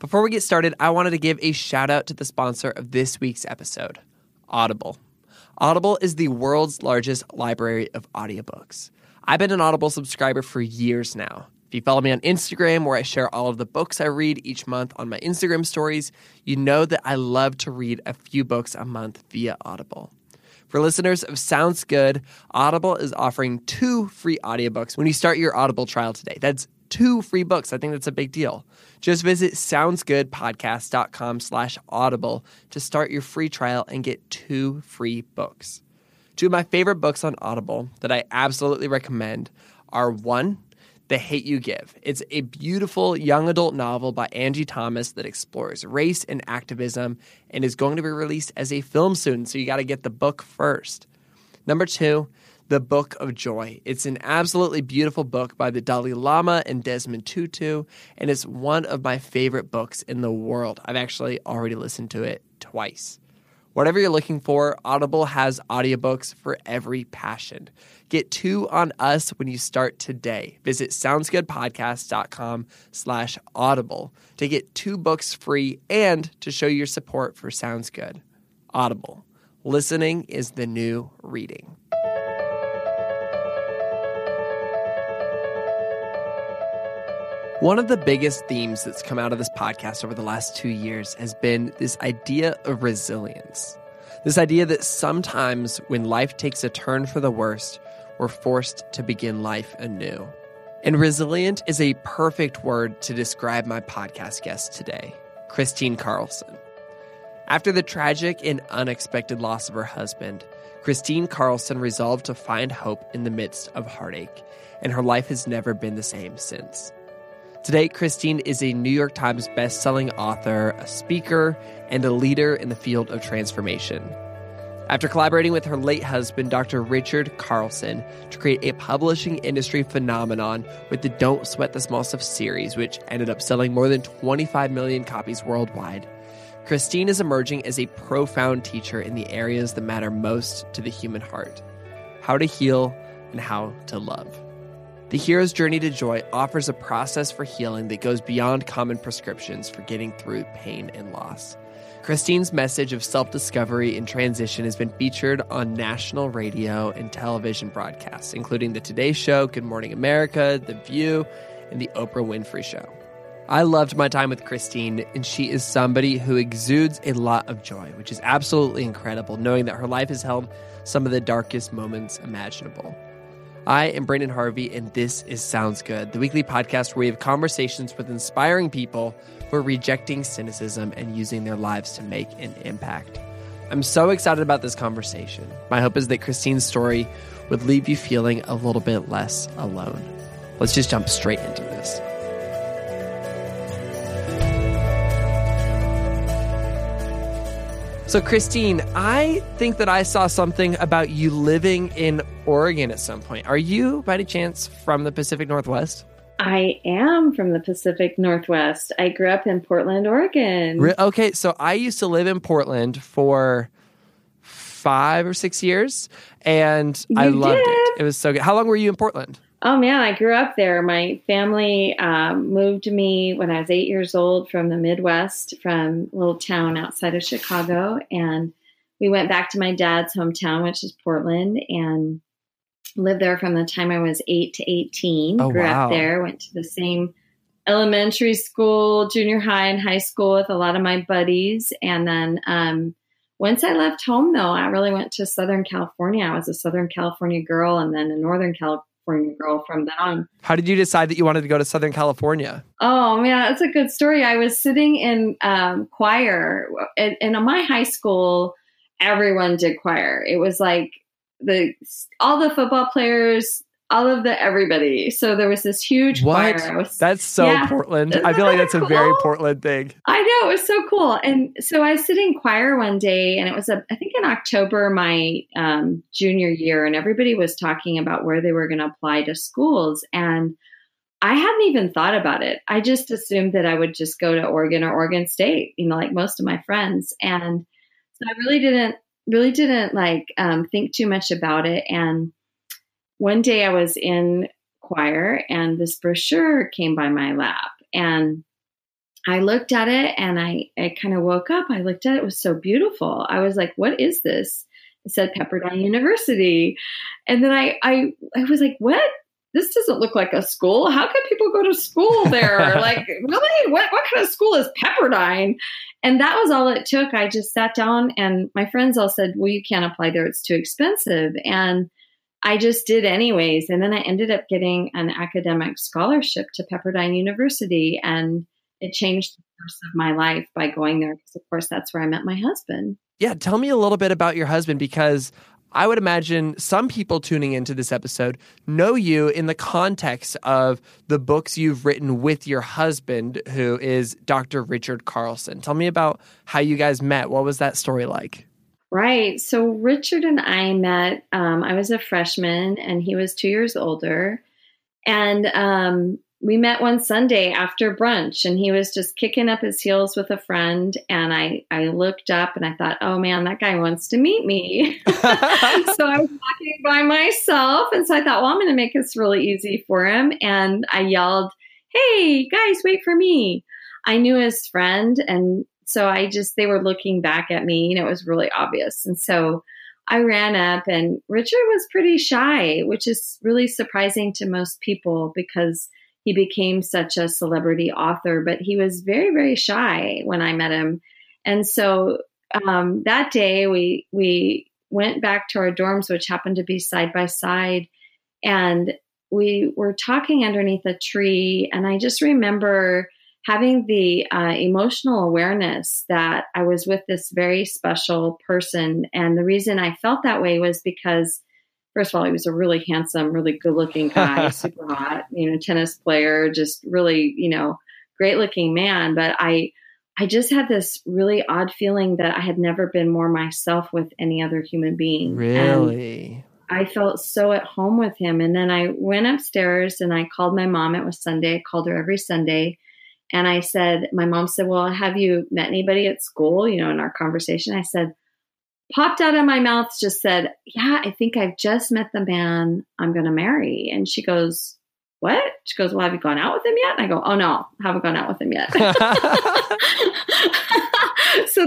Before we get started, I wanted to give a shout out to the sponsor of this week's episode, Audible. Audible is the world's largest library of audiobooks. I've been an Audible subscriber for years now. If you follow me on Instagram, where I share all of the books I read each month on my Instagram stories, you know that I love to read a few books a month via Audible. For listeners of Sounds Good, Audible is offering 2 free audiobooks when you start your Audible trial today. That's 2 free books. I think that's a big deal. Just visit soundsgoodpodcast.com/audible to start your free trial and get 2 free books. 2 of my favorite books on Audible that I absolutely recommend are 1, The Hate U Give. It's a beautiful young adult novel by Angie Thomas that explores race and activism and is going to be released as a film soon, so you got to get the book first. Number 2, The Book of Joy. It's an absolutely beautiful book by the Dalai Lama and Desmond Tutu, and it's one of my favorite books in the world. I've actually already listened to it twice. Whatever you're looking for, Audible has audiobooks for every passion. Get 2 on us when you start today. Visit soundsgoodpodcast.com/audible to get 2 books free and to show your support for Sounds Good. Audible. Listening is the new reading. One of the biggest themes that's come out of this podcast over the last 2 years has been this idea of resilience. This idea that sometimes when life takes a turn for the worst, we're forced to begin life anew. And resilient is a perfect word to describe my podcast guest today, Christine Carlson. After the tragic and unexpected loss of her husband, Christine Carlson resolved to find hope in the midst of heartache, and her life has never been the same since. Today, Christine is a New York Times best-selling author, a speaker, and a leader in the field of transformation. After collaborating with her late husband, Dr. Richard Carlson, to create a publishing industry phenomenon with the Don't Sweat the Small Stuff series, which ended up selling more than 25 million copies worldwide, Christine is emerging as a profound teacher in the areas that matter most to the human heart: how to heal and how to love. The Hero's Journey to Joy offers a process for healing that goes beyond common prescriptions for getting through pain and loss. Christine's message of self-discovery and transition has been featured on national radio and television broadcasts, including The Today Show, Good Morning America, The View, and The Oprah Winfrey Show. I loved my time with Christine, and she is somebody who exudes a lot of joy, which is absolutely incredible, knowing that her life has held some of the darkest moments imaginable. I am Brandon Harvey, and this is Sounds Good, the weekly podcast where we have conversations with inspiring people who are rejecting cynicism and using their lives to make an impact. I'm so excited about this conversation. My hope is that Christine's story would leave you feeling a little bit less alone. Let's just jump straight into this. So, Christine, I think that I saw something about you living in Oregon at some point. Are you, by any chance, from the Pacific Northwest? I am from the Pacific Northwest. I grew up in Portland, Oregon. Okay, so I used to live in Portland for 5 or 6 years, and I loved it. It was so good. How long were you in Portland? Oh, man, I grew up there. My family moved me when I was 8 years old from the Midwest, from a little town outside of Chicago. And we went back to my dad's hometown, which is Portland, and lived there from the time I was 8 to 18. Oh, grew up there, went to the same elementary school, junior high, and high school with a lot of my buddies. And then once I left home, though, I really went to Southern California. I was a Southern California girl and then a Northern California girl from then on. How did you decide that you wanted to go to Southern California? Oh, man, that's a good story. I was sitting in choir, and in my high school, everyone did choir. It was like all the football players, all of the everybody. So there was this huge choir. That's so Portland. I feel like that's cool? A very Portland thing. I know. It was so cool. And so I was sitting choir one day, and it was, I think, in October, my junior year, and everybody was talking about where they were going to apply to schools. And I hadn't even thought about it. I just assumed that I would just go to Oregon or Oregon State, you know, like most of my friends. And so I really didn't like think too much about it. And one day I was in choir and this brochure came by my lap, and I looked at it, and I kind of woke up. I looked at it. It was so beautiful. I was like, what is this? It said Pepperdine University. And then I was like, what? This doesn't look like a school. How can people go to school there? Like, really? What kind of school is Pepperdine? And that was all it took. I just sat down, and my friends all said, well, you can't apply there. It's too expensive. And I just did anyways. And then I ended up getting an academic scholarship to Pepperdine University. And it changed the course of my life by going there, because, of course, that's where I met my husband. Yeah. Tell me a little bit about your husband, because I would imagine some people tuning into this episode know you in the context of the books you've written with your husband, who is Dr. Richard Carlson. Tell me about how you guys met. What was that story like? Right. So Richard and I met, I was a freshman and he was 2 years older. And we met one Sunday after brunch, and he was just kicking up his heels with a friend. And I looked up and I thought, oh man, that guy wants to meet me. So I was walking by myself. And so I thought, well, I'm going to make this really easy for him. And I yelled, hey guys, wait for me. I knew his friend. And so they were looking back at me, and it was really obvious. And so I ran up, and Richard was pretty shy, which is really surprising to most people, because he became such a celebrity author, but he was very, very shy when I met him. And so that day we went back to our dorms, which happened to be side by side. And we were talking underneath a tree. And I just remember having the emotional awareness that I was with this very special person. And the reason I felt that way was because, first of all, he was a really handsome, really good-looking guy, super hot, you know, tennis player, just really, you know, great-looking man. But I just had this really odd feeling that I had never been more myself with any other human being. Really? And I felt so at home with him. And then I went upstairs and I called my mom. It was Sunday. I called her every Sunday. And I said, my mom said, well, have you met anybody at school? You know, in our conversation, I said, popped out of my mouth, just said, yeah, I think I've just met the man I'm going to marry. And she goes, what? She goes, well, have you gone out with him yet? And I go, oh no, I haven't gone out with him yet. So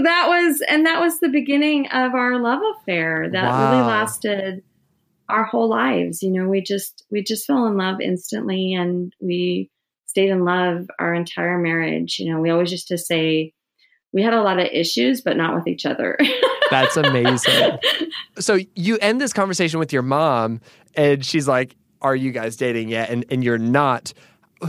that was the beginning of our love affair that really lasted our whole lives. You know, we just fell in love instantly, and we stayed in love our entire marriage. You know, we always used to say we had a lot of issues, but not with each other. That's amazing. So you end this conversation with your mom, and she's like, are you guys dating yet? And you're not.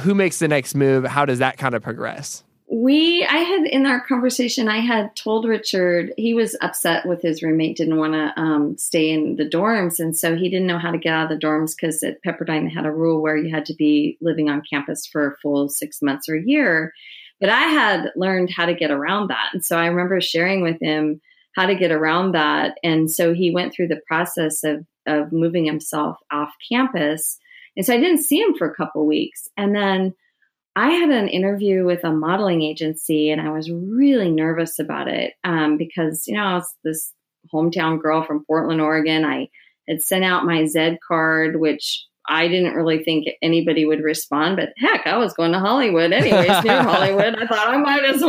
Who makes the next move? How does that kind of progress? I had told Richard, he was upset with his roommate, didn't want to stay in the dorms. And so he didn't know how to get out of the dorms, because at Pepperdine, they had a rule where you had to be living on campus for a full 6 months or a year. But I had learned how to get around that. And so I remember sharing with him how to get around that. And so he went through the process of moving himself off campus. And so I didn't see him for a couple of weeks. And then I had an interview with a modeling agency, and I was really nervous about it because, you know, I was this hometown girl from Portland, Oregon. I had sent out my Zed card, which I didn't really think anybody would respond, but heck, I was going to Hollywood anyways, near Hollywood. I thought I might as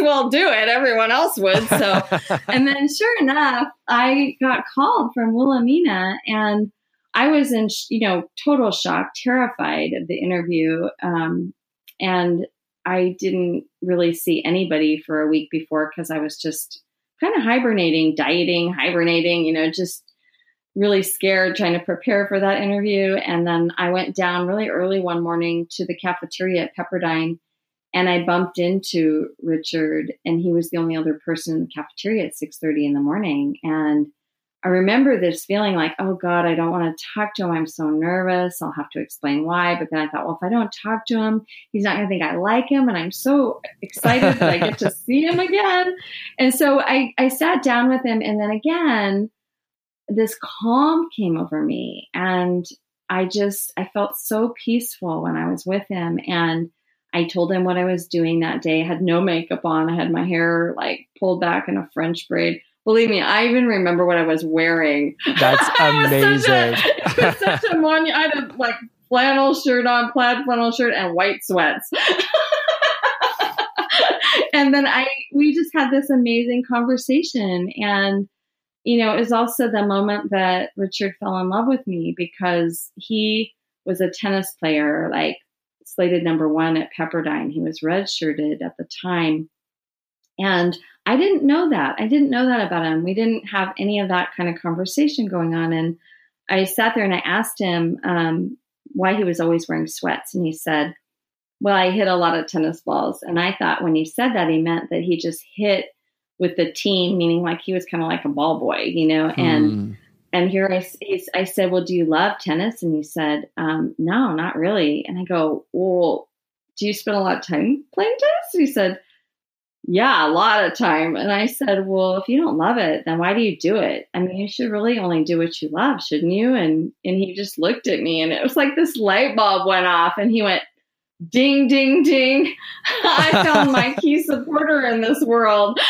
well do it. Everyone else would. So, and then sure enough, I got called from Wilhelmina, and I was in, you know, total shock, terrified of the interview. And I didn't really see anybody for a week before, because I was just kind of hibernating, you know, just really scared, trying to prepare for that interview. And then I went down really early one morning to the cafeteria at Pepperdine, and I bumped into Richard, and he was the only other person in the cafeteria at 6:30 in the morning. And I remember this feeling like, oh God, I don't want to talk to him. I'm so nervous. I'll have to explain why. But then I thought, well, if I don't talk to him, he's not going to think I like him. And I'm so excited that I get to see him again. And so I sat down with him. And then again, this calm came over me. And I felt so peaceful when I was with him. And I told him what I was doing that day. I had no makeup on. I had my hair like pulled back in a French braid. Believe me, I even remember what I was wearing. That's amazing. I had a like flannel shirt on, plaid flannel shirt, and white sweats. And then we just had this amazing conversation. And, you know, it was also the moment that Richard fell in love with me, because he was a tennis player, like slated number 1 at Pepperdine. He was redshirted at the time. And I didn't know that. I didn't know that about him. We didn't have any of that kind of conversation going on. And I sat there and I asked him why he was always wearing sweats. And he said, well, I hit a lot of tennis balls. And I thought when he said that, he meant that he just hit with the team, meaning like he was kind of like a ball boy, you know? And here I said, well, do you love tennis? And he said, no, not really. And I go, well, do you spend a lot of time playing tennis? And he said, yeah, a lot of time. And I said, well, if you don't love it, then why do you do it? I mean, you should really only do what you love, shouldn't you? And he just looked at me, and it was like this light bulb went off, and he went, ding, ding, ding. I found my key supporter in this world.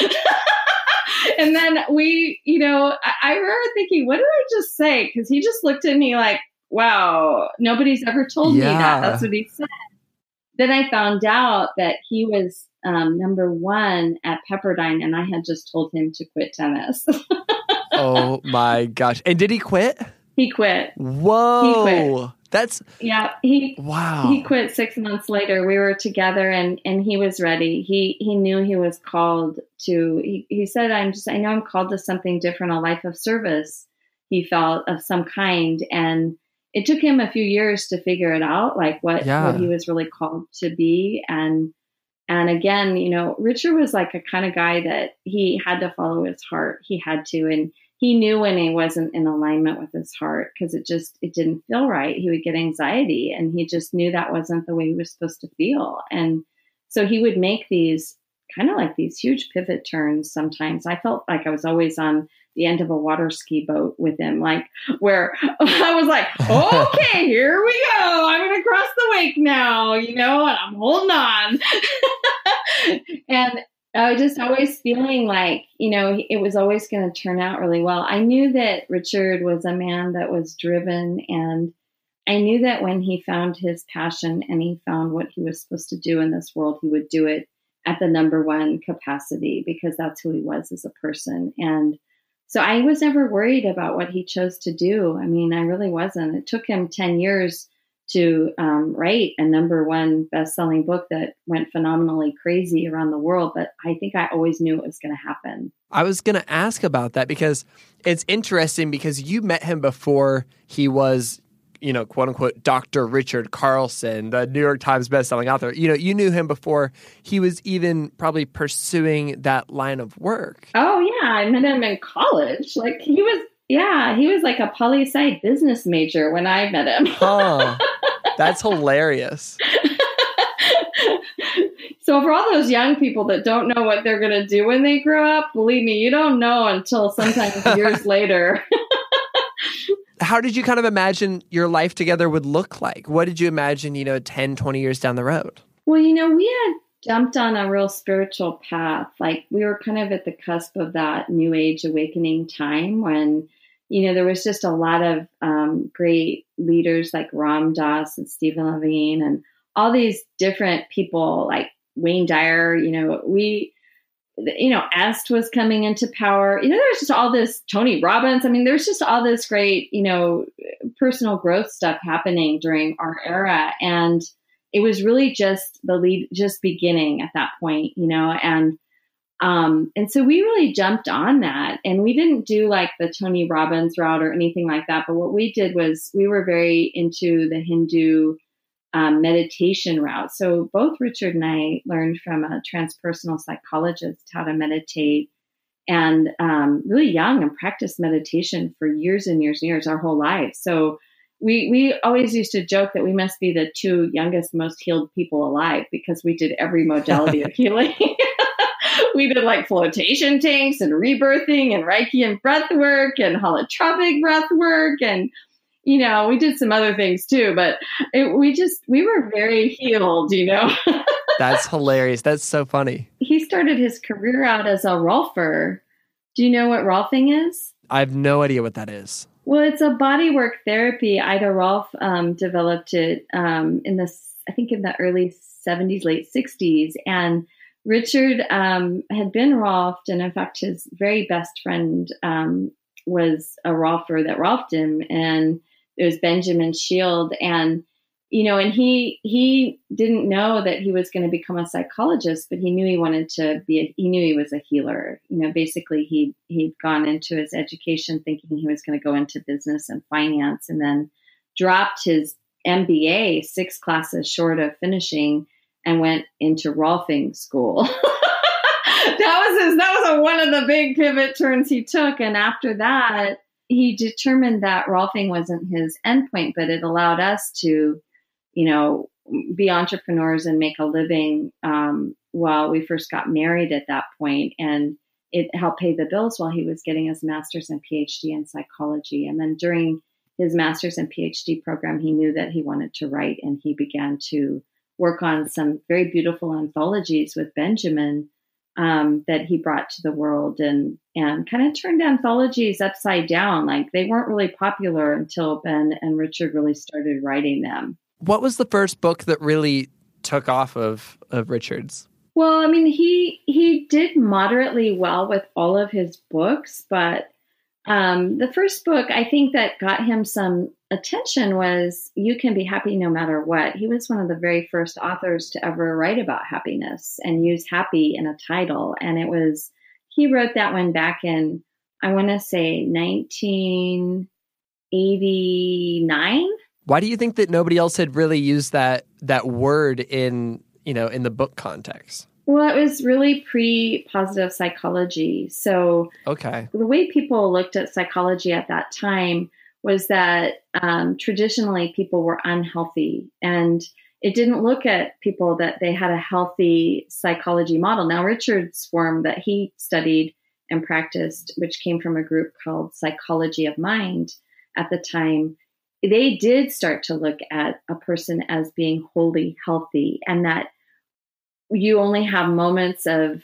And then I remember thinking, what did I just say? Because he just looked at me like, wow, nobody's ever told me that. That's what he said. Then I found out that he was number 1 at Pepperdine, and I had just told him to quit tennis. Oh my gosh. And did he quit? He quit. Whoa. He quit. He quit 6 months later. We were together, and he was ready. He knew he was called to, he said, I know I'm called to something different, a life of service, he felt, of some kind. And it took him a few years to figure it out, like what he was really called to be. And again, you know, Richard was like a kind of guy that he had to follow his heart. He had to. And he knew when he wasn't in alignment with his heart, because it didn't feel right. He would get anxiety, and he just knew that wasn't the way he was supposed to feel. And so he would make these kind of like these huge pivot turns sometimes. I felt like I was always on the end of a water ski boat with him, like where I was like, okay, here we go. I'm going to cross the lake now, you know, and I'm holding on. And I was just always feeling like, you know, it was always going to turn out really well. I knew that Richard was a man that was driven, and I knew that when he found his passion and he found what he was supposed to do in this world, he would do it at the number 1 capacity, because that's who he was as a person. And so I was never worried about what he chose to do. I mean, I really wasn't. It took him 10 years to write a number 1 best-selling book that went phenomenally crazy around the world. But I think I always knew it was going to happen. I was going to ask about that, because it's interesting, because you met him before he was, you know, quote unquote, Dr. Richard Carlson, the New York Times bestselling author. You know, you knew him before he was even probably pursuing that line of work. Oh, yeah. I met him in college. Like he was like a poli-sci business major when I met him. Huh. That's hilarious. So for all those young people that don't know what they're going to do when they grow up, believe me, you don't know until sometimes years later. How did you kind of imagine your life together would look like? What did you imagine, you know, 10, 20 years down the road? Well, you know, we had jumped on a real spiritual path. Like we were kind of at the cusp of that new age awakening time when, you know, there was just a lot of great leaders like Ram Dass and Stephen Levine and all these different people like Wayne Dyer. You know, Est was coming into power. You know, there's just all this Tony Robbins. I mean, there's just all this great, you know, personal growth stuff happening during our era. And it was really just just beginning at that point, you know? And so we really jumped on that, and we didn't do like the Tony Robbins route or anything like that. But what we did was we were very into the Hindu meditation route. So both Richard and I learned from a transpersonal psychologist how to meditate. and really young, and practiced meditation for years and years and years, our whole lives. So we always used to joke that we must be the two youngest, most healed people alive, because we did every modality of healing. We did like flotation tanks and rebirthing and Reiki and breath work and holotropic breath work. And, you know, we did some other things too, but we were very healed, you know. That's hilarious. That's so funny. He started his career out as a Rolfer. Do you know what Rolfing is? I have no idea what that is. Well, it's a bodywork therapy. Ida Rolf developed it in the early 70s, late 60s. And Richard had been Rolfed, and in fact, his very best friend was a Rolfer that Rolfed him, and it was Benjamin Shield. And, you know, and he didn't know that he was going to become a psychologist, but he knew he wanted to be he knew he was a healer. You know, basically he'd gone into his education thinking he was going to go into business and finance, and then dropped his MBA 6 classes short of finishing and went into Rolfing school. That was one of the big pivot turns he took. And after that, he determined that Rolfing wasn't his endpoint, but it allowed us to, you know, be entrepreneurs and make a living while we first got married at that point. And it helped pay the bills while he was getting his master's and PhD in psychology. And then during his master's and PhD program, he knew that he wanted to write, and he began to work on some very beautiful anthologies with Benjamin that he brought to the world, and kind of turned anthologies upside down. Like, they weren't really popular until Ben and Richard really started writing them. What was the first book that really took off of Richard's? Well, I mean, he did moderately well with all of his books, but the first book I think that got him some attention was You Can Be Happy No Matter What. He was one of the very first authors to ever write about happiness and use happy in a title. And it was, he wrote that one back in, I want to say 1989. Why do you think that nobody else had really used that word in, you know, in the book context? Well, it was really pre-positive psychology. So The way people looked at psychology at that time was that traditionally people were unhealthy, and it didn't look at people that they had a healthy psychology model. Now, Richard's form that he studied and practiced, which came from a group called Psychology of Mind at the time, they did start to look at a person as being wholly healthy, and that you only have moments of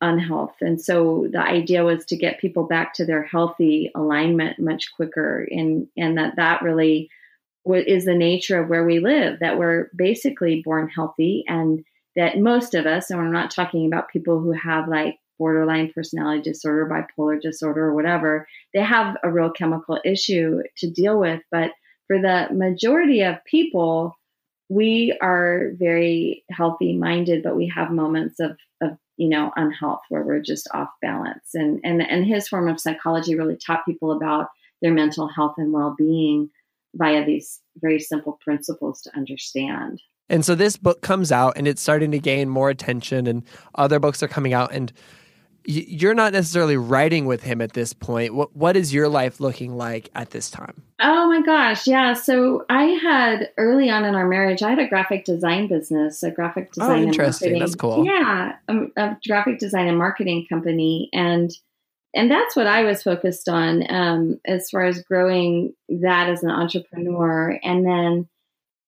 unhealth. And so the idea was to get people back to their healthy alignment much quicker. And that really is the nature of where we live, that we're basically born healthy, and that most of us, and we're not talking about people who have like borderline personality disorder, bipolar disorder, or whatever, they have a real chemical issue to deal with. But for the majority of people, we are very healthy minded, but we have moments of, you know, unhealth where we're just off balance. And his form of psychology really taught people about their mental health and well-being via these very simple principles to understand. And so this book comes out, and it's starting to gain more attention, and other books are coming out, and you're not necessarily writing with him at this point. What is your life looking like at this time? Oh my gosh. Yeah. So I had, early on in our marriage, I had a graphic design business, a graphic design and marketing. Oh, interesting. That's cool. Yeah. A graphic design and marketing company. And that's what I was focused on as far as growing that as an entrepreneur. And then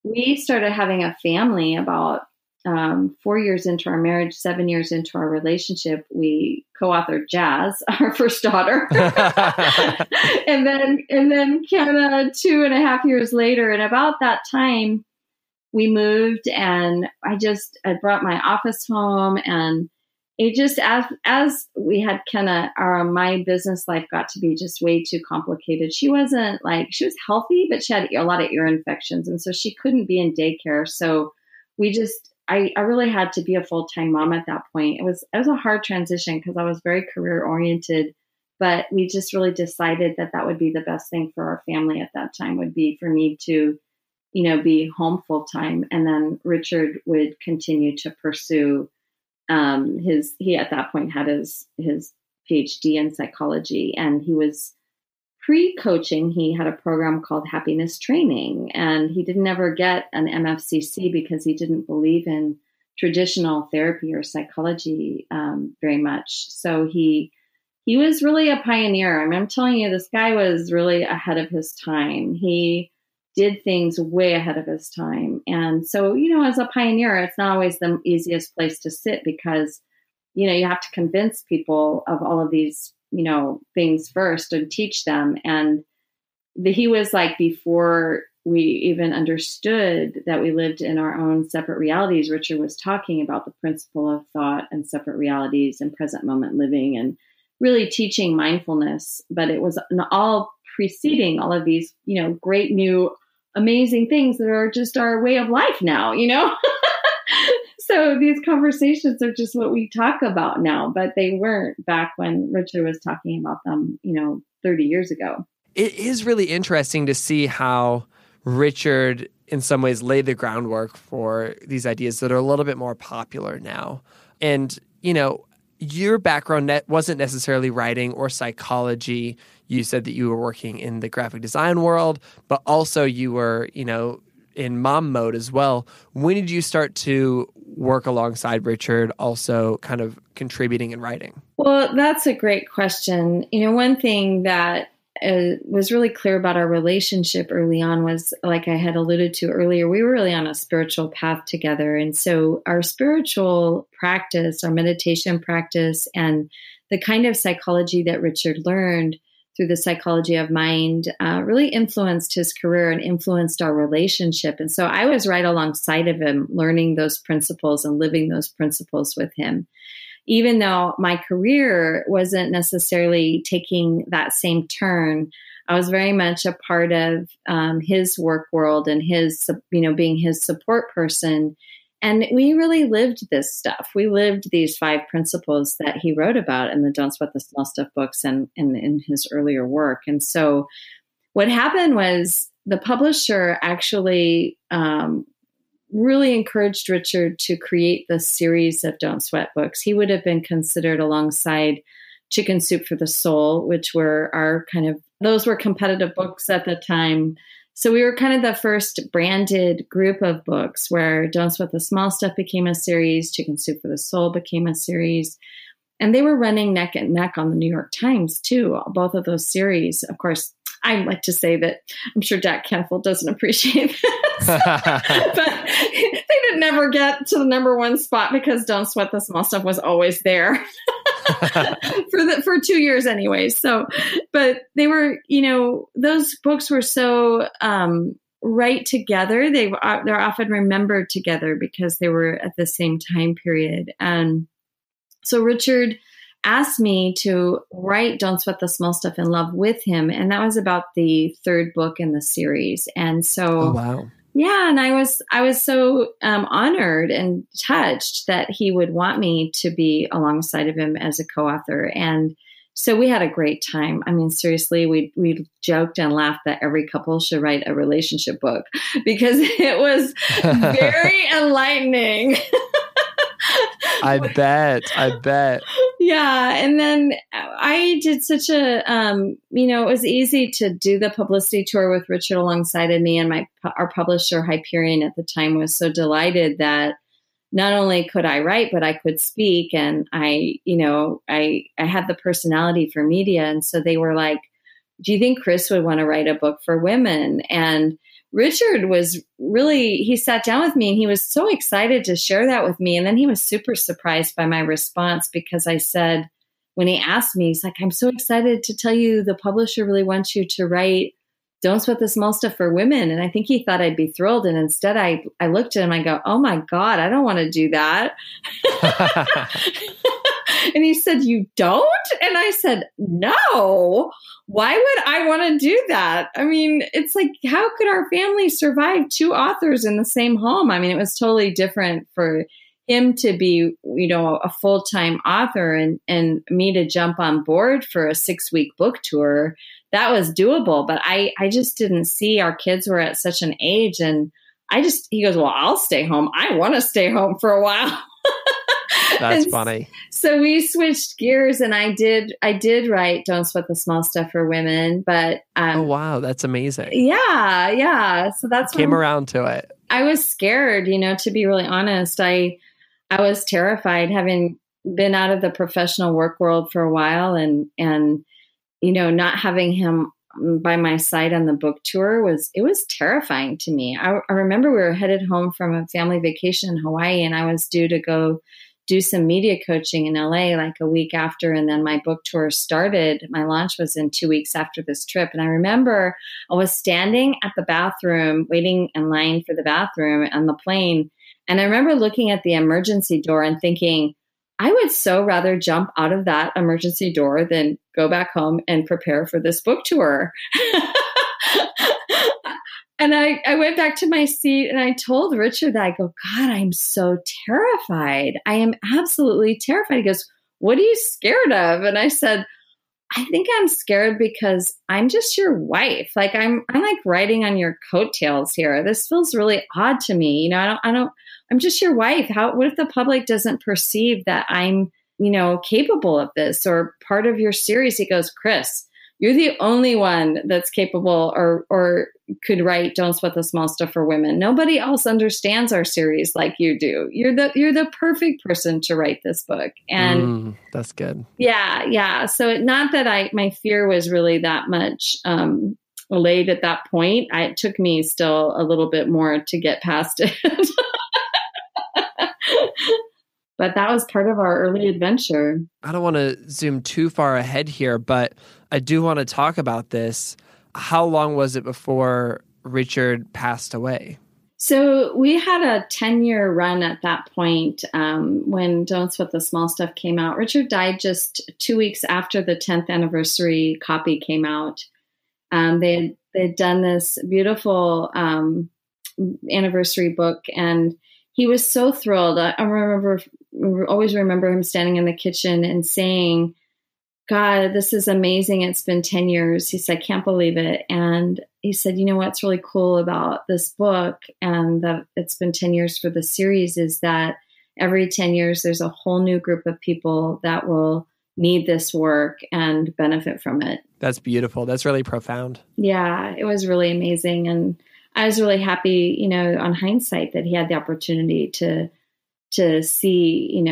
we started having a family about 4 years into our marriage, 7 years into our relationship. We co-authored Jazz, our first daughter. and then Kenna 2.5 years later. And about that time we moved, and I brought my office home, and it just, as we had Kenna, my business life got to be just way too complicated. She was healthy, but she had a lot of ear infections. And so she couldn't be in daycare. So we just, I really had to be a full-time mom at that point. It was a hard transition because I was very career-oriented, but we just really decided that would be the best thing for our family at that time, would be for me to, you know, be home full-time. And then Richard would continue to pursue he at that point had his PhD in psychology, and he was pre-coaching. He had a program called Happiness Training, and he didn't ever get an MFCC because he didn't believe in traditional therapy or psychology very much. So he was really a pioneer. I mean, I'm telling you, this guy was really ahead of his time. He did things way ahead of his time. And so, you know, as a pioneer, it's not always the easiest place to sit because, you know, you have to convince people of all of these, you know, things first and teach them. And he was like, before we even understood that we lived in our own separate realities, Richard was talking about the principle of thought and separate realities and present moment living and really teaching mindfulness. But it was all preceding all of these, you know, great new, amazing things that are just our way of life now, you know? So these conversations are just what we talk about now, but they weren't back when Richard was talking about them, you know, 30 years ago. It is really interesting to see how Richard, in some ways, laid the groundwork for these ideas that are a little bit more popular now. And, you know, your background wasn't necessarily writing or psychology. You said that you were working in the graphic design world, but also you were, you know, in mom mode as well. When did you start to work alongside Richard, also kind of contributing and writing? Well, that's a great question. You know, one thing that was really clear about our relationship early on was, like I had alluded to earlier, we were really on a spiritual path together. And so our spiritual practice, our meditation practice, and the kind of psychology that Richard learned through the psychology of mind really influenced his career and influenced our relationship. And so I was right alongside of him, learning those principles and living those principles with him, even though my career wasn't necessarily taking that same turn. I was very much a part of his work world and his, you know, being his support person. And we really lived this stuff. We lived these five principles that he wrote about in the Don't Sweat the Small Stuff books and in his earlier work. And so what happened was the publisher actually really encouraged Richard to create this series of Don't Sweat books. He would have been considered alongside Chicken Soup for the Soul, which were our kind of, those were competitive books at the time. So we were kind of the first branded group of books, where Don't Sweat the Small Stuff became a series, Chicken Soup for the Soul became a series, and they were running neck and neck on the New York Times too, both of those series. Of course, I like to say that I'm sure Jack Canfield doesn't appreciate this, but they didn't ever get to the number one spot because Don't Sweat the Small Stuff was always there. for 2 years anyway. So, but they were, you know, those books were so right together. They're often remembered together because they were at the same time period. And so Richard asked me to write Don't Sweat the Small Stuff in Love with him. And that was about the third book in the series. And so, oh, wow. Yeah. And I was so honored and touched that he would want me to be alongside of him as a co-author. And so we had a great time. I mean, seriously, we joked and laughed that every couple should write a relationship book because it was very enlightening. I bet. Yeah. And then I did such a, you know, it was easy to do the publicity tour with Richard alongside of me, and our publisher Hyperion at the time was so delighted that not only could I write, but I could speak. And I had the personality for media. And so they were like, do you think Chris would want to write a book for women? And Richard was really, he sat down with me and he was so excited to share that with me. And then he was super surprised by my response because I said, when he asked me, he's like, I'm so excited to tell you the publisher really wants you to write Don't Sweat the Small Stuff for women. And I think he thought I'd be thrilled. And instead I looked at him, I go, oh my God, I don't want to do that. And he said, you don't? And I said, no, why would I want to do that? I mean, it's like, how could our family survive two authors in the same home? I mean, it was totally different for him to be, you know, a full-time author and me to jump on board for a 6-week book tour. That was doable, but I just didn't see, our kids were at such an age. And he goes, well, I'll stay home. I want to stay home for a while. That's funny. So we switched gears, and I did write Don't Sweat the Small Stuff for women, but oh wow, that's amazing. Yeah, yeah. So that's when came around to it. I was scared, to be really honest. I was terrified, having been out of the professional work world for a while, and not having him by my side on the book tour was terrifying to me. I remember we were headed home from a family vacation in Hawaii, and I was due to go do some media coaching in LA like a week after. And then my book tour started. My launch was in 2 weeks after this trip. And I remember I was standing at the bathroom, waiting in line for the bathroom on the plane. And I remember looking at the emergency door and thinking, I would so rather jump out of that emergency door than go back home and prepare for this book tour. And I went back to my seat, and I told Richard that. I go, God, I'm so terrified. I am absolutely terrified. He goes, what are you scared of? And I said, I think I'm scared because I'm just your wife. Like I'm like riding on your coattails here. This feels really odd to me. I'm just your wife. What if the public doesn't perceive that I'm, capable of this or part of your series? He goes, Chris, you're the only one that's capable or could write Don't Sweat the Small Stuff for women. Nobody else understands our series like you do. You're the perfect person to write this book. And that's good. Yeah. Yeah. So not that my fear was really that much, allayed at that point. It took me still a little bit more to get past it. But that was part of our early adventure. I don't want to zoom too far ahead here, but I do want to talk about this. How long was it before Richard passed away? So we had a 10-year run at that point when Don't Sweat the Small Stuff came out. Richard died just 2 weeks after the 10th anniversary copy came out. They'd done this beautiful anniversary book, and he was so thrilled. I always remember him standing in the kitchen and saying, God, this is amazing. It's been 10 years. He said, I can't believe it. And he said, what's really cool about this book and that it's been 10 years for the series is that every 10 years, there's a whole new group of people that will need this work and benefit from it. That's beautiful. That's really profound. Yeah, it was really amazing. And I was really happy, on hindsight, that he had the opportunity to see,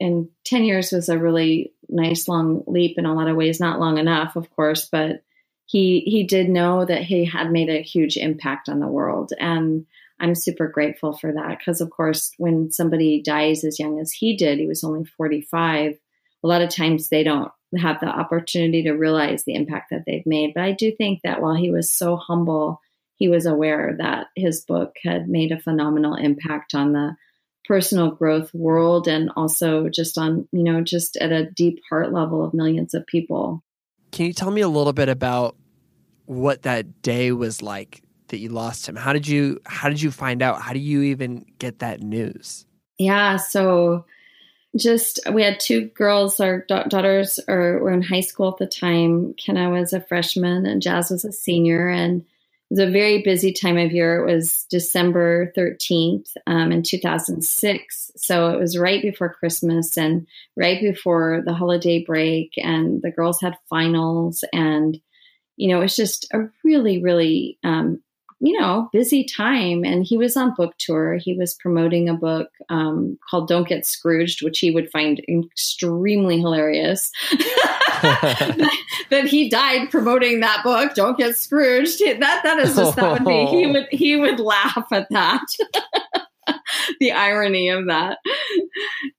and 10 years was a really nice long leap in a lot of ways, not long enough, of course, but he did know that he had made a huge impact on the world. And I'm super grateful for that because, of course, when somebody dies as young as he did, he was only 45. A lot of times they don't have the opportunity to realize the impact that they've made. But I do think that while he was so humble, he was aware that his book had made a phenomenal impact on the personal growth world and also just on, just at a deep heart level of millions of people. Can you tell me a little bit about what that day was like that you lost him? How did you find out? How do you even get that news? Yeah. So we had two girls, our daughters were in high school at the time. Kenna was a freshman and Jazz was a senior, and it was a very busy time of year. It was December 13th in 2006. So it was right before Christmas and right before the holiday break. And the girls had finals. And, it was just a really, really, busy time. And he was on book tour. He was promoting a book called Don't Get Scrooged, which he would find extremely hilarious. That he died promoting that book, Don't Get Scrooged. He would laugh at that. The irony of that.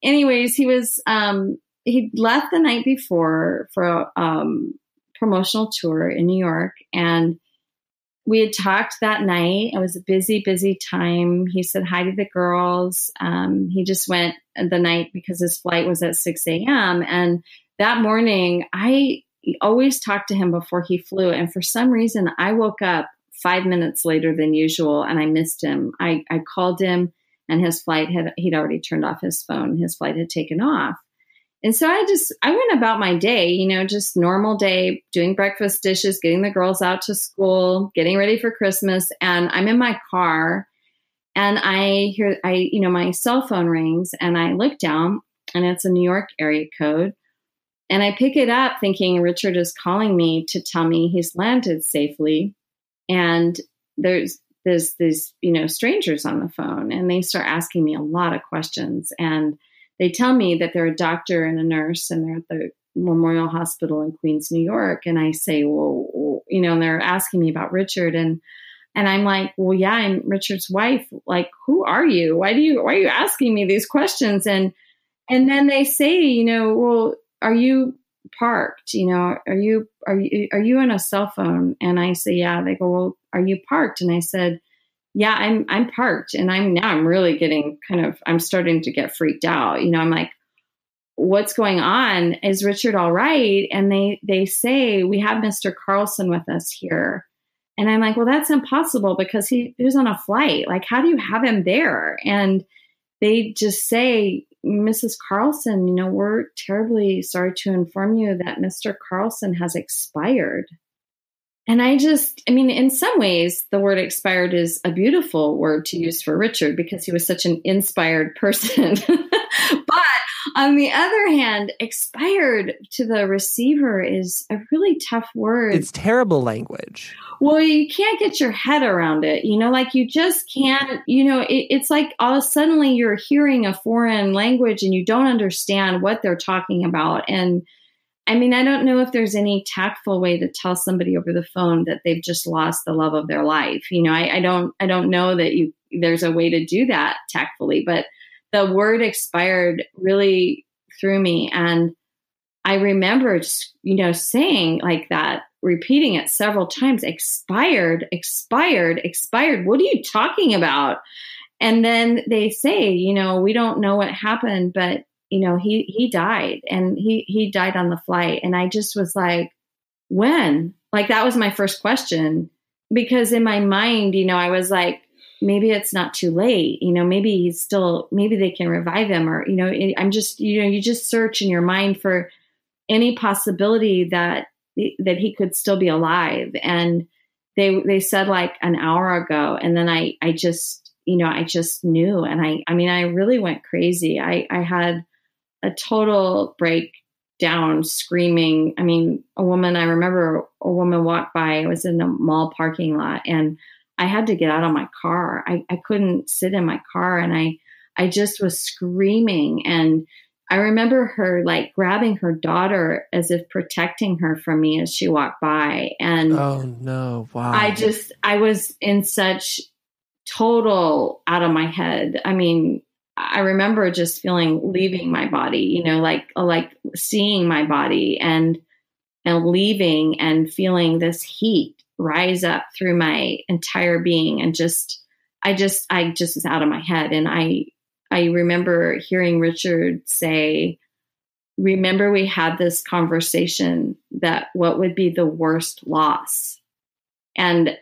Anyways, he was he left the night before for a promotional tour in New York, and we had talked that night. It was a busy, busy time. He said hi to the girls. He just went the night because his flight was at 6 a.m. And that morning, I always talked to him before he flew. And for some reason, I woke up 5 minutes later than usual, and I missed him. I called him, and he'd already turned off his phone. His flight had taken off. And so I went about my day, just normal day, doing breakfast dishes, getting the girls out to school, getting ready for Christmas. And I'm in my car, and I hear my cell phone rings, and I look down, and it's a New York area code. And I pick it up thinking Richard is calling me to tell me he's landed safely. And there's these, you know, strangers on the phone, and they start asking me a lot of questions. And they tell me that they're a doctor and a nurse, and they're at the Memorial Hospital in Queens, New York. And I say, well, you know, and they're asking me about Richard. And I'm like, well, yeah, I'm Richard's wife. Like, who are you? Why are you asking me these questions? And then they say, you know, well, are you parked? You know, are you on a cell phone? And I say, yeah. They go, well, are you parked? And I said, yeah, I'm parked. And I'm really getting I'm starting to get freaked out. You know, I'm like, what's going on? Is Richard all right? And they say, we have Mr. Carlson with us here. And I'm like, well, that's impossible because he was on a flight. Like, how do you have him there? And they just say, Mrs. Carlson, you know, we're terribly sorry to inform you that Mr. Carlson has expired. And in some ways, the word expired is a beautiful word to use for Richard because he was such an inspired person. But on the other hand, expired to the receiver is a really tough word. It's terrible language. Well, you can't get your head around it. You know, like you just can't, you know, it's like all suddenly you're hearing a foreign language and you don't understand what they're talking about. And I mean, I don't know if there's any tactful way to tell somebody over the phone that they've just lost the love of their life. You know, I don't know that there's a way to do that tactfully, but the word expired really threw me. And I remember, you know, saying like that, repeating it several times, expired, expired, expired. What are you talking about? And then they say, you know, we don't know what happened, but you know, he died, and he died on the flight. And I just was like, when? Like, that was my first question, because in my mind, you know, I was like, maybe it's not too late. You know, maybe he's still, maybe they can revive him, or, you know, I'm just, you know, you just search in your mind for any possibility that he could still be alive. And they said like an hour ago. And then I just, you know, I just knew. And I really went crazy. I had a total breakdown, screaming. I mean, I remember a woman walked by. I was in a mall parking lot, and I had to get out of my car. I couldn't sit in my car, and I just was screaming. And I remember her like grabbing her daughter as if protecting her from me as she walked by. And oh no, wow. I was in such total out of my head. I mean, I remember just feeling leaving my body, you know, like seeing my body and leaving, and feeling this heat rise up through my entire being. And I just was out of my head. And I remember hearing Richard say, remember we had this conversation that what would be the worst loss. And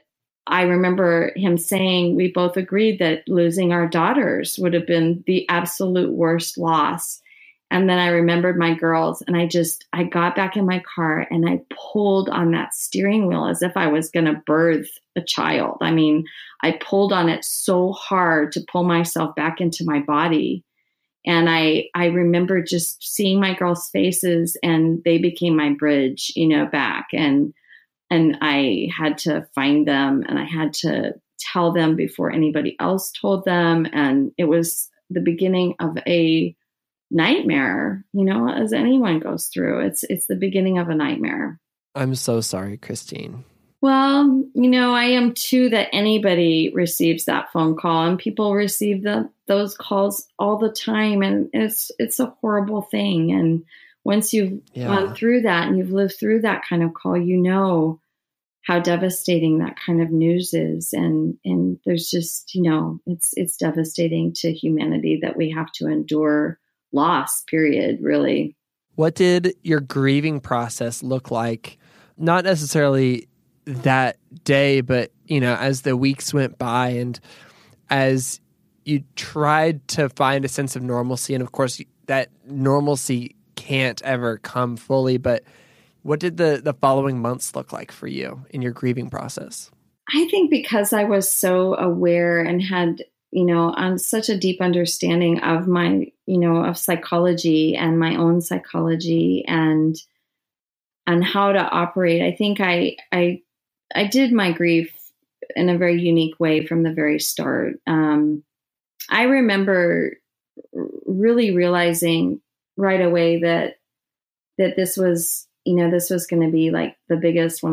I remember him saying, we both agreed that losing our daughters would have been the absolute worst loss. And then I remembered my girls, and I got back in my car, and I pulled on that steering wheel as if I was going to birth a child. I mean, I pulled on it so hard to pull myself back into my body. And I remember just seeing my girls' faces, and they became my bridge, you know, back. And I had to find them, and I had to tell them before anybody else told them. And it was the beginning of a nightmare, you know, as anyone goes through. It's the beginning of a nightmare. I'm so sorry, Christine. Well, you know, I am too, that anybody receives that phone call, and people receive those calls all the time. And it's a horrible thing. And once you've gone through that and you've lived through that kind of call, you know how devastating that kind of news is. And there's just, you know, it's devastating to humanity that we have to endure loss, period, really. What did your grieving process look like? Not necessarily that day, but, you know, as the weeks went by and as you tried to find a sense of normalcy, and of course that normalcy can't ever come fully, but what did the following months look like for you in your grieving process? I think because I was so aware and had you know, such a deep understanding of my, you know, of psychology and my own psychology and how to operate. I think I did my grief in a very unique way from the very start. I remember really realizing right away that this was, you know, this was going to be like one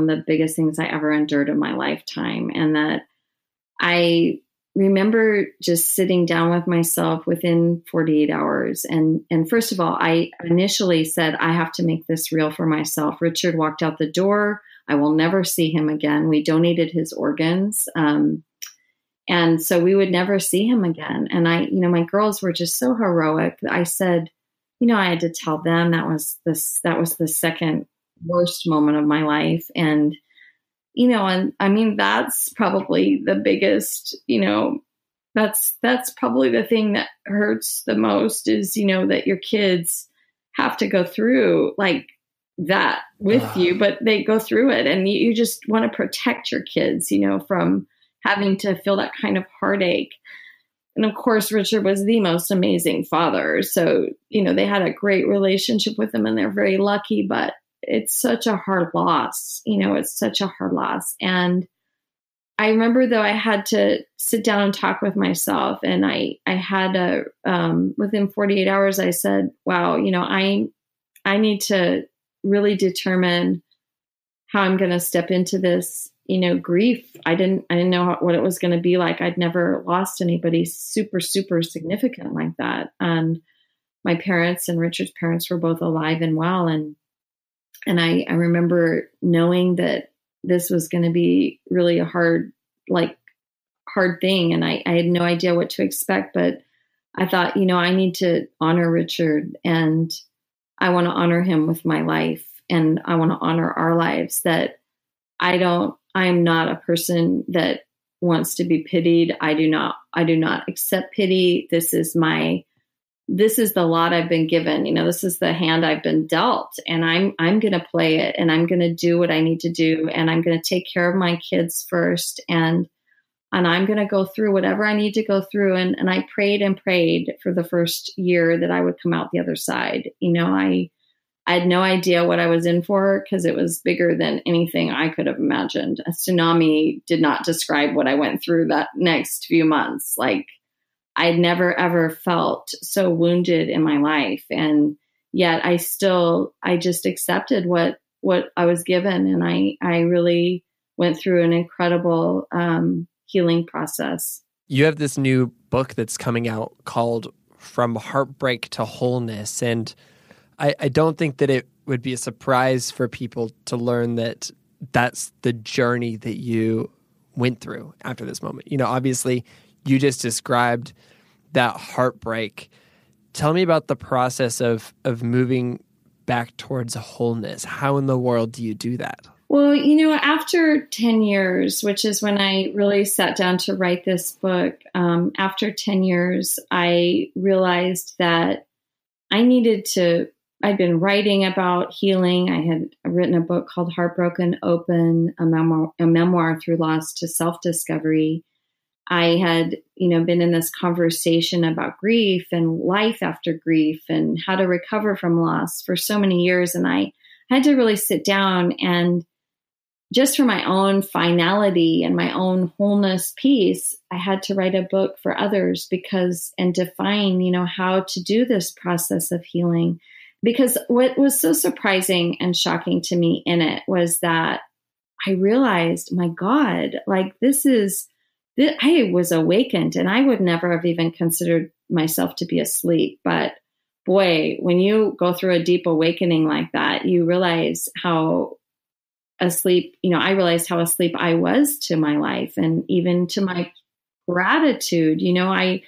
of the biggest things I ever endured in my lifetime. And that I remember just sitting down with myself within 48 hours. And first of all, I initially said, I have to make this real for myself. Richard walked out the door. I will never see him again. We donated his organs. And so we would never see him again. And I, you know, my girls were just so heroic. I said, you know, I had to tell them that was the second worst moment of my life. And, you know, and I mean, that's probably the biggest, you know, that's probably the thing that hurts the most is, you know, that your kids have to go through like that with you, but they go through it, and you just want to protect your kids, you know, from having to feel that kind of heartache. And of course, Richard was the most amazing father. So, you know, they had a great relationship with him and they're very lucky, but it's such a hard loss. You know, it's such a hard loss. And I remember, though, I had to sit down and talk with myself. And I had a, within 48 hours, I said, wow, you know, I need to really determine how I'm going to step into this, you know, grief. I didn't know what it was going to be like. I'd never lost anybody super, super significant like that. And my parents and Richard's parents were both alive and well. And I remember knowing that this was going to be really a hard thing. And I had no idea what to expect, but I thought, you know, I need to honor Richard, and I want to honor him with my life. And I want to honor our lives, that I'm not a person that wants to be pitied. I do not accept pity. This is the lot I've been given. You know, this is the hand I've been dealt, and I'm going to play it, and I'm going to do what I need to do. And I'm going to take care of my kids first. And I'm going to go through whatever I need to go through. And I prayed for the first year that I would come out the other side. You know, I had no idea what I was in for, because it was bigger than anything I could have imagined. A tsunami did not describe what I went through that next few months. Like, I'd never, ever felt so wounded in my life. And yet I just accepted what I was given. And I really went through an incredible healing process. You have this new book that's coming out called From Heartbreak to Wholeness. And I don't think that it would be a surprise for people to learn that that's the journey that you went through after this moment. You know, obviously, you just described that heartbreak. Tell me about the process of moving back towards wholeness. How in the world do you do that? Well, you know, after 10 years, which is when I really sat down to write this book, after 10 years, I realized that I needed to, I'd been writing about healing. I had written a book called Heartbroken Open, a memoir through loss to self-discovery. I had, you know, been in this conversation about grief and life after grief and how to recover from loss for so many years. And I had to really sit down, and just for my own finality and my own wholeness piece, I had to write a book for others, because, and define, you know, how to do this process of healing. Because what was so surprising and shocking to me in it was that I realized, my God, like, I was awakened, and I would never have even considered myself to be asleep. But boy, when you go through a deep awakening like that, you realize how asleep, you know, I realized how asleep I was to my life, and even to my gratitude. You know, I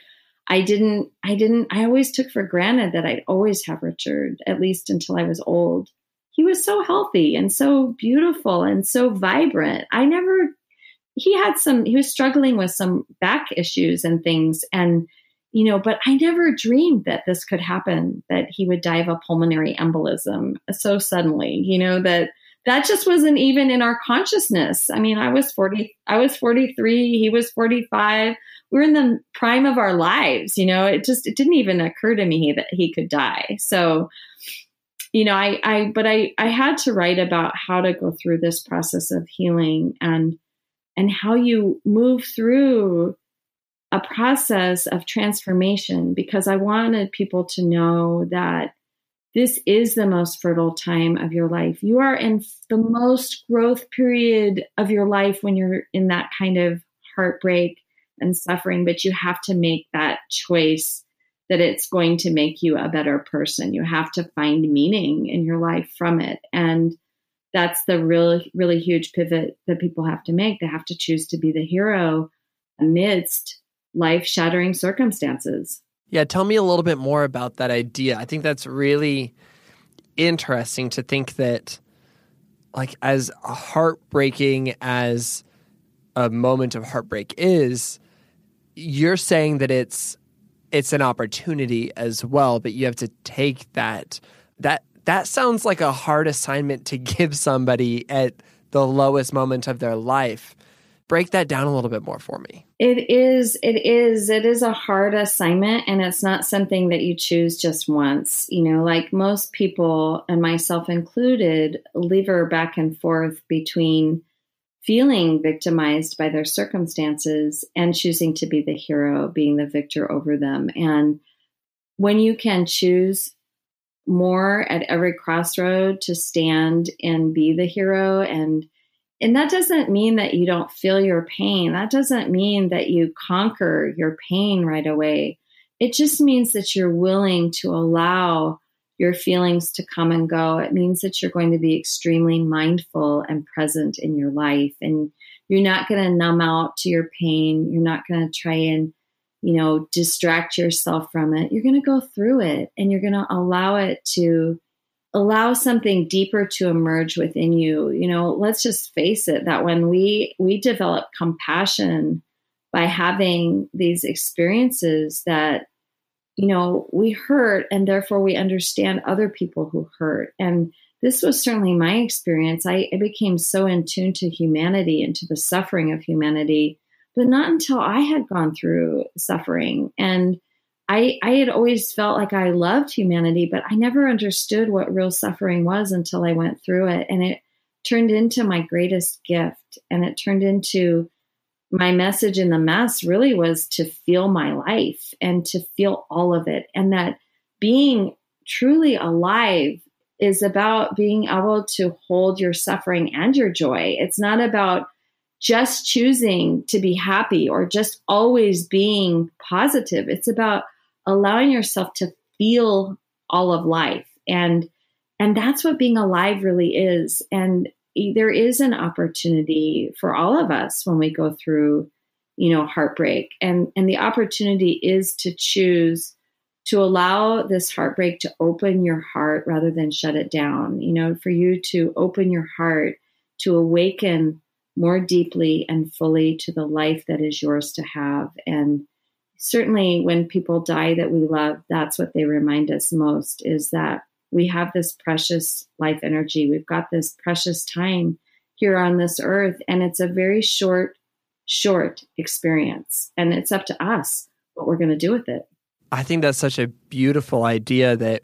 always took for granted that I'd always have Richard, at least until I was old. He was so healthy and so beautiful and so vibrant. He was struggling with some back issues and things. And, you know, but I never dreamed that this could happen, that he would die of a pulmonary embolism so suddenly, you know, that just wasn't even in our consciousness. I mean, I was 43, he was 45. we're in the prime of our lives. You know, it didn't even occur to me that he could die. So, you know, I had to write about how to go through this process of healing and how you move through a process of transformation, because I wanted people to know that this is the most fertile time of your life. You are in the most growth period of your life when you're in that kind of heartbreak and suffering, but you have to make that choice that it's going to make you a better person. You have to find meaning in your life from it. And that's the really, really huge pivot that people have to make. They have to choose to be the hero amidst life-shattering circumstances. Yeah, tell me a little bit more about that idea. I think that's really interesting to think that, like, as heartbreaking as a moment of heartbreak is, you're saying that it's an opportunity as well, but you have to take that sounds like a hard assignment to give somebody at the lowest moment of their life. Break that down a little bit more for me. It is a hard assignment, and it's not something that you choose just once. You know, like most people, and myself included, lever back and forth between feeling victimized by their circumstances and choosing to be the hero, being the victor over them. And when you can choose more at every crossroad to stand and be the hero, and that doesn't mean that you don't feel your pain. That doesn't mean that you conquer your pain right away. It just means that you're willing to allow your feelings to come and go. It means that you're going to be extremely mindful and present in your life. And you're not going to numb out to your pain. You're not going to try and, you know, distract yourself from it. You're going to go through it, and you're going to allow it to allow something deeper to emerge within you. You know, let's just face it, that when we develop compassion by having these experiences that, you know, we hurt, and therefore we understand other people who hurt. And this was certainly my experience. I became so in tune to humanity and to the suffering of humanity, but not until I had gone through suffering. And I had always felt like I loved humanity, but I never understood what real suffering was until I went through it. And it turned into my greatest gift. And it turned into my message in the Mass, really, was to feel my life and to feel all of it. And that being truly alive is about being able to hold your suffering and your joy. It's not about just choosing to be happy or just always being positive. It's about allowing yourself to feel all of life. And that's what being alive really is. And there is an opportunity for all of us when we go through, you know, heartbreak. And the opportunity is to choose to allow this heartbreak to open your heart rather than shut it down. You know, for you to open your heart, to awaken more deeply and fully to the life that is yours to have. And certainly when people die that we love, that's what they remind us most, is that we have this precious life energy. We've got this precious time here on this earth, and it's a very short experience. And it's up to us what we're going to do with it. I think that's such a beautiful idea, that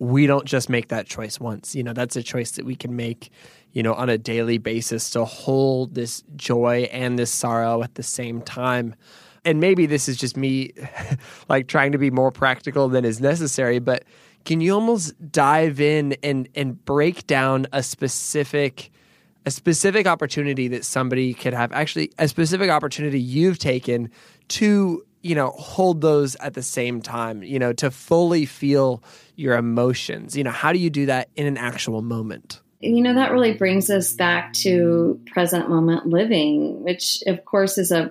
we don't just make that choice once. You know, that's a choice that we can make, you know, on a daily basis, to hold this joy and this sorrow at the same time. And maybe this is just me like trying to be more practical than is necessary, but can you almost dive in and break down a specific opportunity that somebody could have, actually a specific opportunity you've taken to, you know, hold those at the same time, you know, to fully feel your emotions? You know, how do you do that in an actual moment? You know, that really brings us back to present moment living, which of course is a,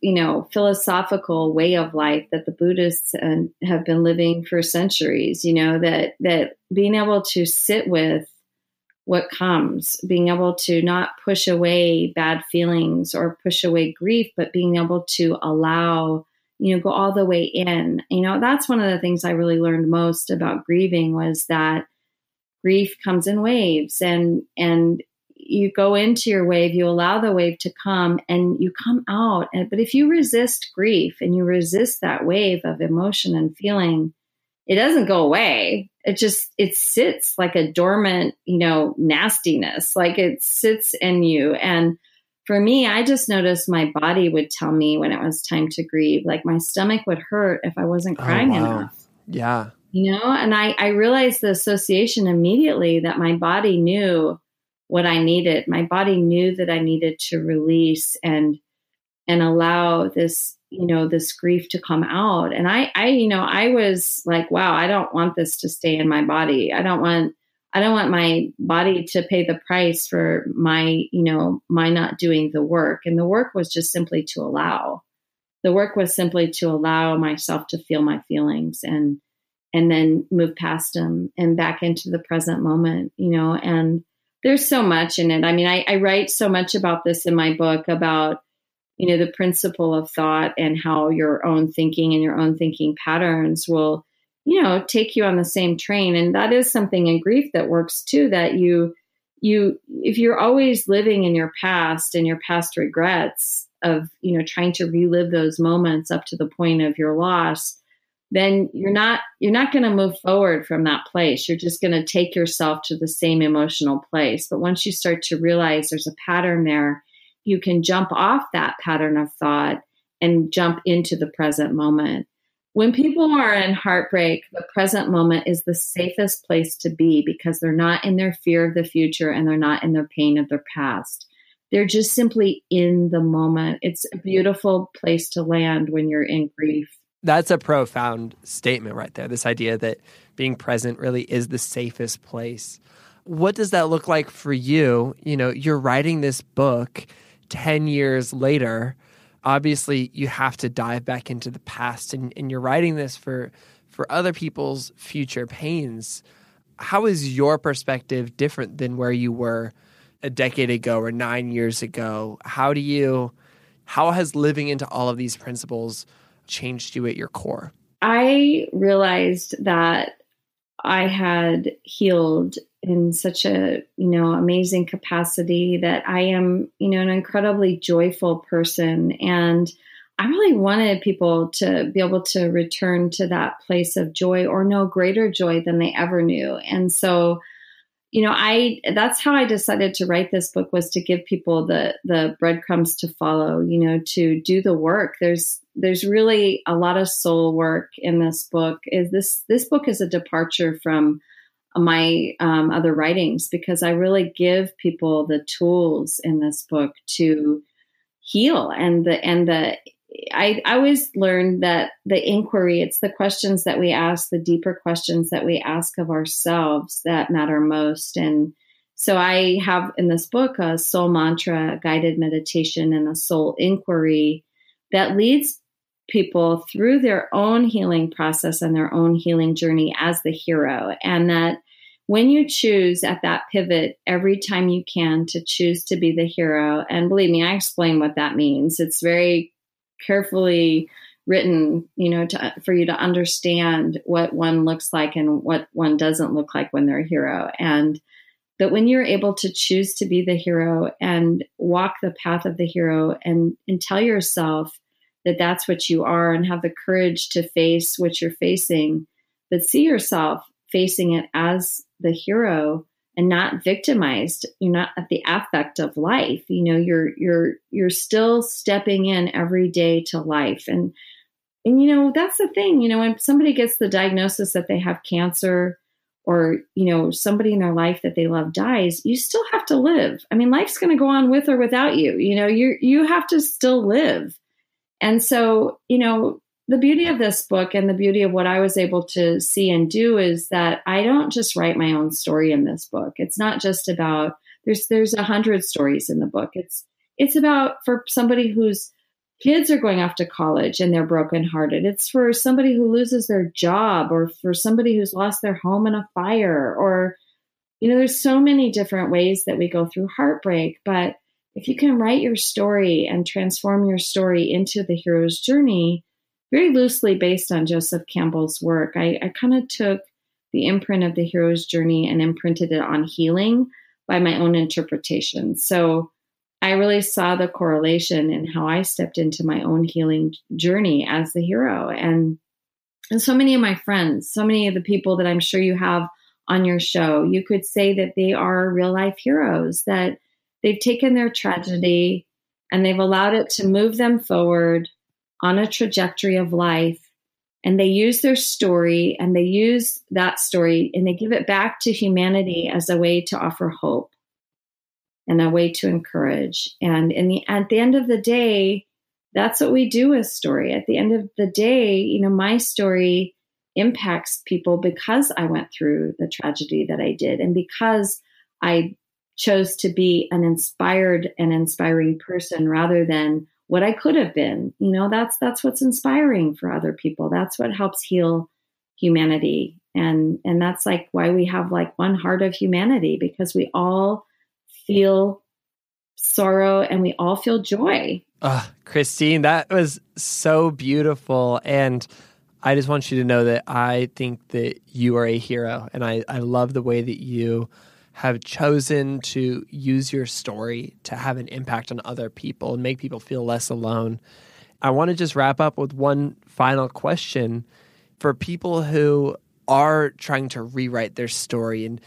you know, philosophical way of life that the Buddhists have been living for centuries. You know, that being able to sit with what comes, being able to not push away bad feelings or push away grief, but being able to allow, you know, go all the way in. You know, that's one of the things I really learned most about grieving, was that grief comes in waves, and you go into your wave, you allow the wave to come and you come out. But if you resist grief and you resist that wave of emotion and feeling, it doesn't go away. It sits like a dormant, nastiness, like it sits in you. And for me, I just noticed my body would tell me when it was time to grieve, like my stomach would hurt if I wasn't crying enough. Yeah. And I realized the association immediately that my body knew what I needed. My body knew that I needed to release and allow this, this grief to come out. And I was like, wow, I don't want this to stay in my body. I don't want my body to pay the price for my, my not doing the work. And the work was just simply to allow. The work was simply to allow myself to feel my feelings and then move past them and back into the present moment, and there's so much in it. I mean, I write so much about this in my book about, the principle of thought and how your own thinking and your own thinking patterns will, take you on the same train. And that is something in grief that works too, that you, if you're always living in your past and your past regrets of, trying to relive those moments up to the point of your loss, then you're not going to move forward from that place. You're just going to take yourself to the same emotional place. But once you start to realize there's a pattern there, you can jump off that pattern of thought and jump into the present moment. When people are in heartbreak, the present moment is the safest place to be because they're not in their fear of the future and they're not in their pain of their past. They're just simply in the moment. It's a beautiful place to land when you're in grief. That's a profound statement right there, this idea that being present really is the safest place. What does that look like for you? You're writing this book 10 years later. Obviously, you have to dive back into the past, and you're writing this for other people's future pains. How is your perspective different than where you were a decade ago or 9 years ago? How has living into all of these principles changed you at your core? I realized that I had healed in such a, amazing capacity that I am, an incredibly joyful person. And I really wanted people to be able to return to that place of joy or no greater joy than they ever knew. And so, that's how I decided to write this book, was to give people the breadcrumbs to follow, to do the work. There's really a lot of soul work in this book. This book is a departure from my other writings because I really give people the tools in this book to heal. I always learned that the inquiry, it's the questions that we ask, the deeper questions that we ask of ourselves that matter most. And so I have in this book a soul mantra, a guided meditation, and a soul inquiry that leads people through their own healing process and their own healing journey as the hero. And that when you choose at that pivot every time you can to choose to be the hero, and believe me, I explain what that means. It's very carefully written, for you to understand what one looks like and what one doesn't look like when they're a hero. And that when you're able to choose to be the hero and walk the path of the hero and tell yourself that that's what you are and have the courage to face what you're facing, but see yourself facing it as the hero and not victimized. You're not at the affect of life. You're still stepping in every day to life. And that's the thing, when somebody gets the diagnosis that they have cancer or, somebody in their life that they love dies, you still have to live. I mean, life's going to go on with or without you, you have to still live. And so, the beauty of this book and the beauty of what I was able to see and do is that I don't just write my own story in this book. It's not just about, there's 100 stories in the book. It's about for somebody whose kids are going off to college and they're brokenhearted. It's for somebody who loses their job or for somebody who's lost their home in a fire or, there's so many different ways that we go through heartbreak, but if you can write your story and transform your story into the hero's journey, very loosely based on Joseph Campbell's work, I kind of took the imprint of the hero's journey and imprinted it on healing by my own interpretation. So I really saw the correlation in how I stepped into my own healing journey as the hero. And so many of my friends, so many of the people that I'm sure you have on your show, you could say that they are real life heroes, that they've taken their tragedy and they've allowed it to move them forward on a trajectory of life. And they use their story and they use that story and they give it back to humanity as a way to offer hope and a way to encourage. And at the end of the day, that's what we do with story. At the end of the day, you know, my story impacts people because I went through the tragedy that I did and because I chose to be an inspired and inspiring person rather than what I could have been. You know, that's what's inspiring for other people. That's what helps heal humanity. And that's like why we have like one heart of humanity, because we all feel sorrow and we all feel joy. Christine, that was so beautiful. And I just want you to know that I think that you are a hero. And I love the way that you have chosen to use your story to have an impact on other people and make people feel less alone. I want to just wrap up with one final question for people who are trying to rewrite their story and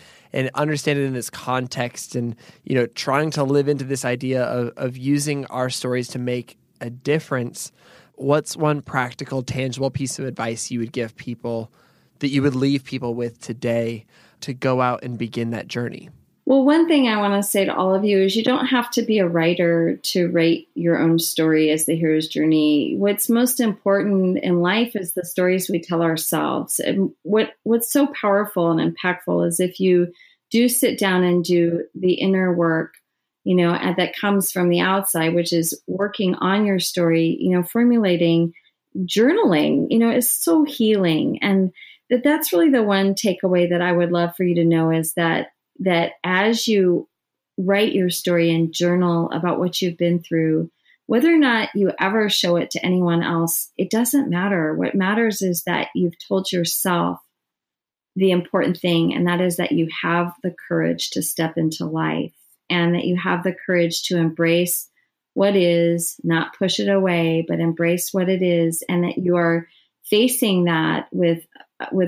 understand it in this context and, you know, trying to live into this idea of using our stories to make a difference. What's one practical, tangible piece of advice you would give people that you would leave people with today to go out and begin that journey? Well, one thing I want to say to all of you is you don't have to be a writer to write your own story as the hero's journey. What's most important in life is the stories we tell ourselves. And what's so powerful and impactful is if you do sit down and do the inner work, you know, and that comes from the outside, which is working on your story, you know, formulating, journaling, you know, is so healing. And that's really the one takeaway that I would love for you to know is that as you write your story and journal about what you've been through, whether or not you ever show it to anyone else, it doesn't matter. What matters is that you've told yourself the important thing, and that is that you have the courage to step into life and that you have the courage to embrace what is, not push it away, but embrace what it is, and that you are facing that with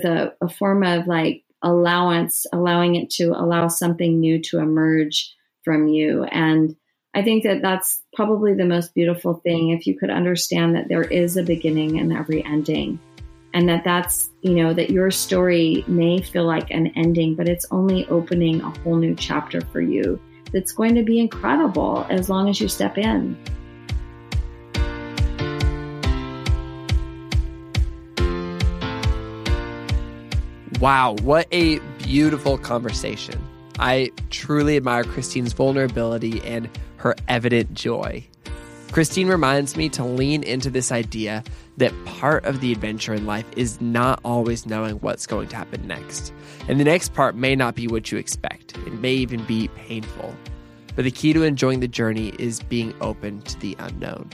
a form of like allowance, allowing it to allow something new to emerge from you. And I think that that's probably the most beautiful thing, if you could understand that there is a beginning and every ending, and that's, you know, that your story may feel like an ending, but it's only opening a whole new chapter for you. That's going to be incredible as long as you step in. Wow, what a beautiful conversation. I truly admire Christine's vulnerability and her evident joy. Christine reminds me to lean into this idea that part of the adventure in life is not always knowing what's going to happen next. And the next part may not be what you expect. It may even be painful. But the key to enjoying the journey is being open to the unknown.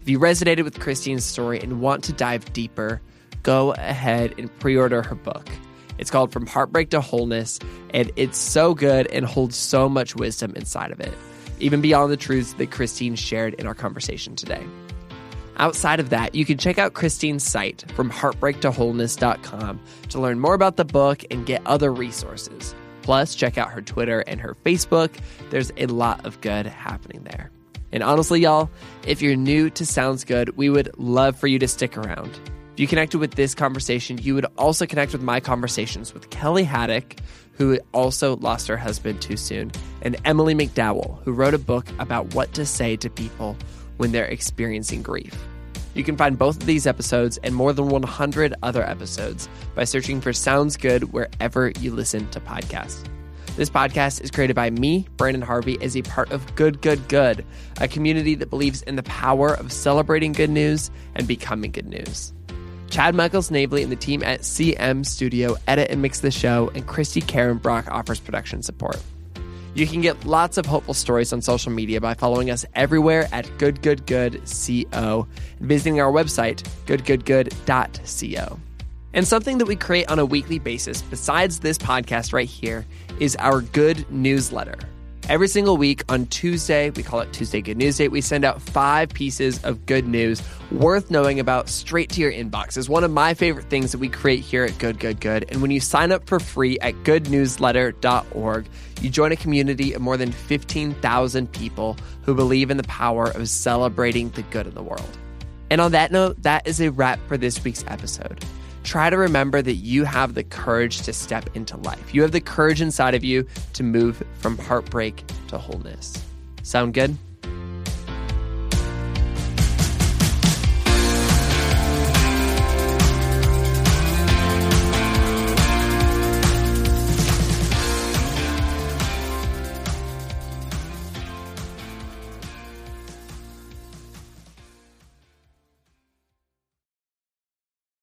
If you resonated with Christine's story and want to dive deeper, go ahead and pre-order her book. It's called From Heartbreak to Wholeness, and it's so good and holds so much wisdom inside of it, even beyond the truths that Christine shared in our conversation today. Outside of that, you can check out Christine's site, fromheartbreaktowholeness.com, to learn more about the book and get other resources. Plus, check out her Twitter and her Facebook. There's a lot of good happening there. And honestly, y'all, if you're new to Sounds Good, we would love for you to stick around. If you connected with this conversation, you would also connect with my conversations with Kelly Haddock, who also lost her husband too soon, and Emily McDowell, who wrote a book about what to say to people when they're experiencing grief. You can find both of these episodes and more than 100 other episodes by searching for Sounds Good wherever you listen to podcasts. This podcast is created by me, Brandon Harvey, as a part of Good Good Good, a community that believes in the power of celebrating good news and becoming good news. Chad Michaels Navely and the team at CM Studio edit and mix the show, and Christy Karen Brock offers production support. You can get lots of hopeful stories on social media by following us everywhere at goodgoodgood.co and visiting our website, goodgoodgood.co. And something that we create on a weekly basis besides this podcast right here is our Good Newsletter. Every single week on Tuesday, we call it Tuesday Good News Day, we send out 5 pieces of good news worth knowing about straight to your inbox. It's one of my favorite things that we create here at Good Good Good. And when you sign up for free at goodnewsletter.org, you join a community of more than 15,000 people who believe in the power of celebrating the good in the world. And on that note, that is a wrap for this week's episode. Try to remember that you have the courage to step into life. You have the courage inside of you to move from heartbreak to wholeness. Sound good?